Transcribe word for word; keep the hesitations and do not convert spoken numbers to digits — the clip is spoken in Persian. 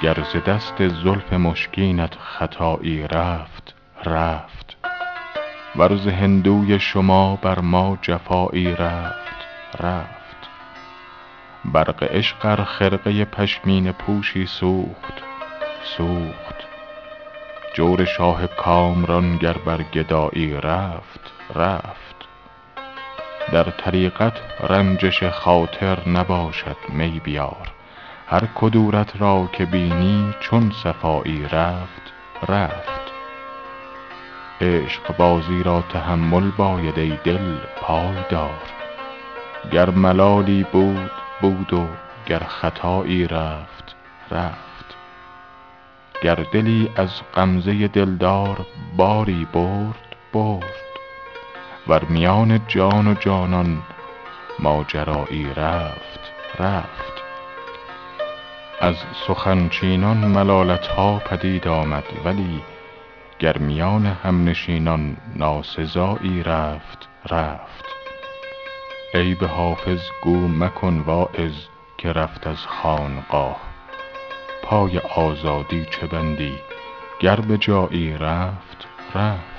گر ز دست زلف مشکینت خطایی رفت رفت، ور ز هندوی شما بر ما جفایی رفت رفت. برق عشق ار خرقه پشمین پوشی سوخت سوخت، جور شاه کامران گر بر گدایی رفت رفت. در طریقت رنجش خاطر نباشد می بیار، هر کدورت را که بینی چون صفایی رفت رفت. عشق بازی را تحمل باید ای دل پای دار، گر ملالی بود بود و گر خطایی رفت رفت. گر دلی از غمزه دلدار باری برد برد، ور میان جان و جانان ماجرایی رفت رفت. از سخنچینان ملالت ها پدید آمد، ولی گر میان همنشینان ناسزایی رفت رفت. ای به حافظ گو مکن واعظ که رفت از خانقاه، پای آزادی چه بندی گر به جایی رفت رفت.